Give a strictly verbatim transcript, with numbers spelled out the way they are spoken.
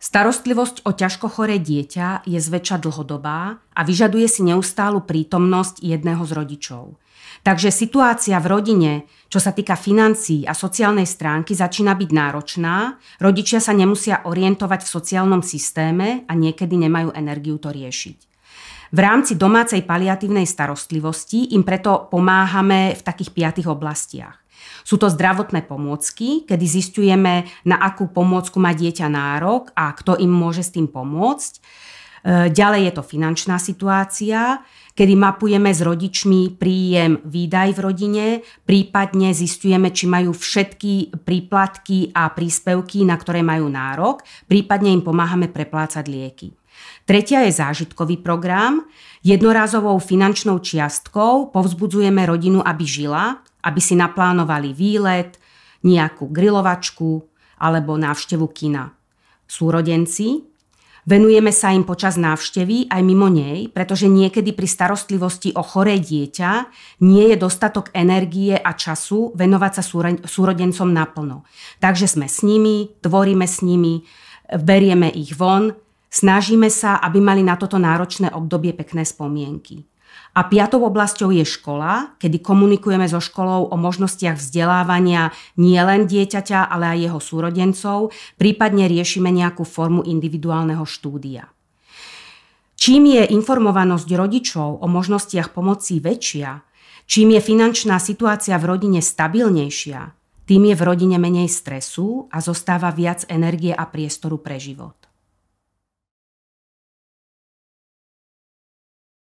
Starostlivosť o ťažkochoré dieťa je zväčša dlhodobá a vyžaduje si neustálu prítomnosť jedného z rodičov. Takže situácia v rodine, čo sa týka financií a sociálnej stránky, začína byť náročná, rodičia sa nemusia orientovať v sociálnom systéme a niekedy nemajú energiu to riešiť. V rámci domácej paliatívnej starostlivosti im preto pomáhame v takých piatich oblastiach. Sú to zdravotné pomôcky, kedy zisťujeme, na akú pomôcku má dieťa nárok a kto im môže s tým pomôcť. Ďalej je to finančná situácia, kedy mapujeme s rodičmi príjem výdaj v rodine, prípadne zisťujeme, či majú všetky príplatky a príspevky, na ktoré majú nárok, prípadne im pomáhame preplácať lieky. Tretia je zážitkový program. Jednorázovou finančnou čiastkou povzbudzujeme rodinu, aby žila, aby si naplánovali výlet, nejakú grilovačku alebo návštevu kina. Súrodenci. Venujeme sa im počas návštevy aj mimo nej, pretože niekedy pri starostlivosti o choré dieťa nie je dostatok energie a času venovať sa súrodencom naplno. Takže sme s nimi, tvoríme s nimi, berieme ich von, snažíme sa, aby mali na toto náročné obdobie pekné spomienky. A piatou oblasťou je škola, kedy komunikujeme so školou o možnostiach vzdelávania nielen dieťaťa, ale aj jeho súrodencov, prípadne riešime nejakú formu individuálneho štúdia. Čím je informovanosť rodičov o možnostiach pomoci väčšia, čím je finančná situácia v rodine stabilnejšia, tým je v rodine menej stresu a zostáva viac energie a priestoru pre život.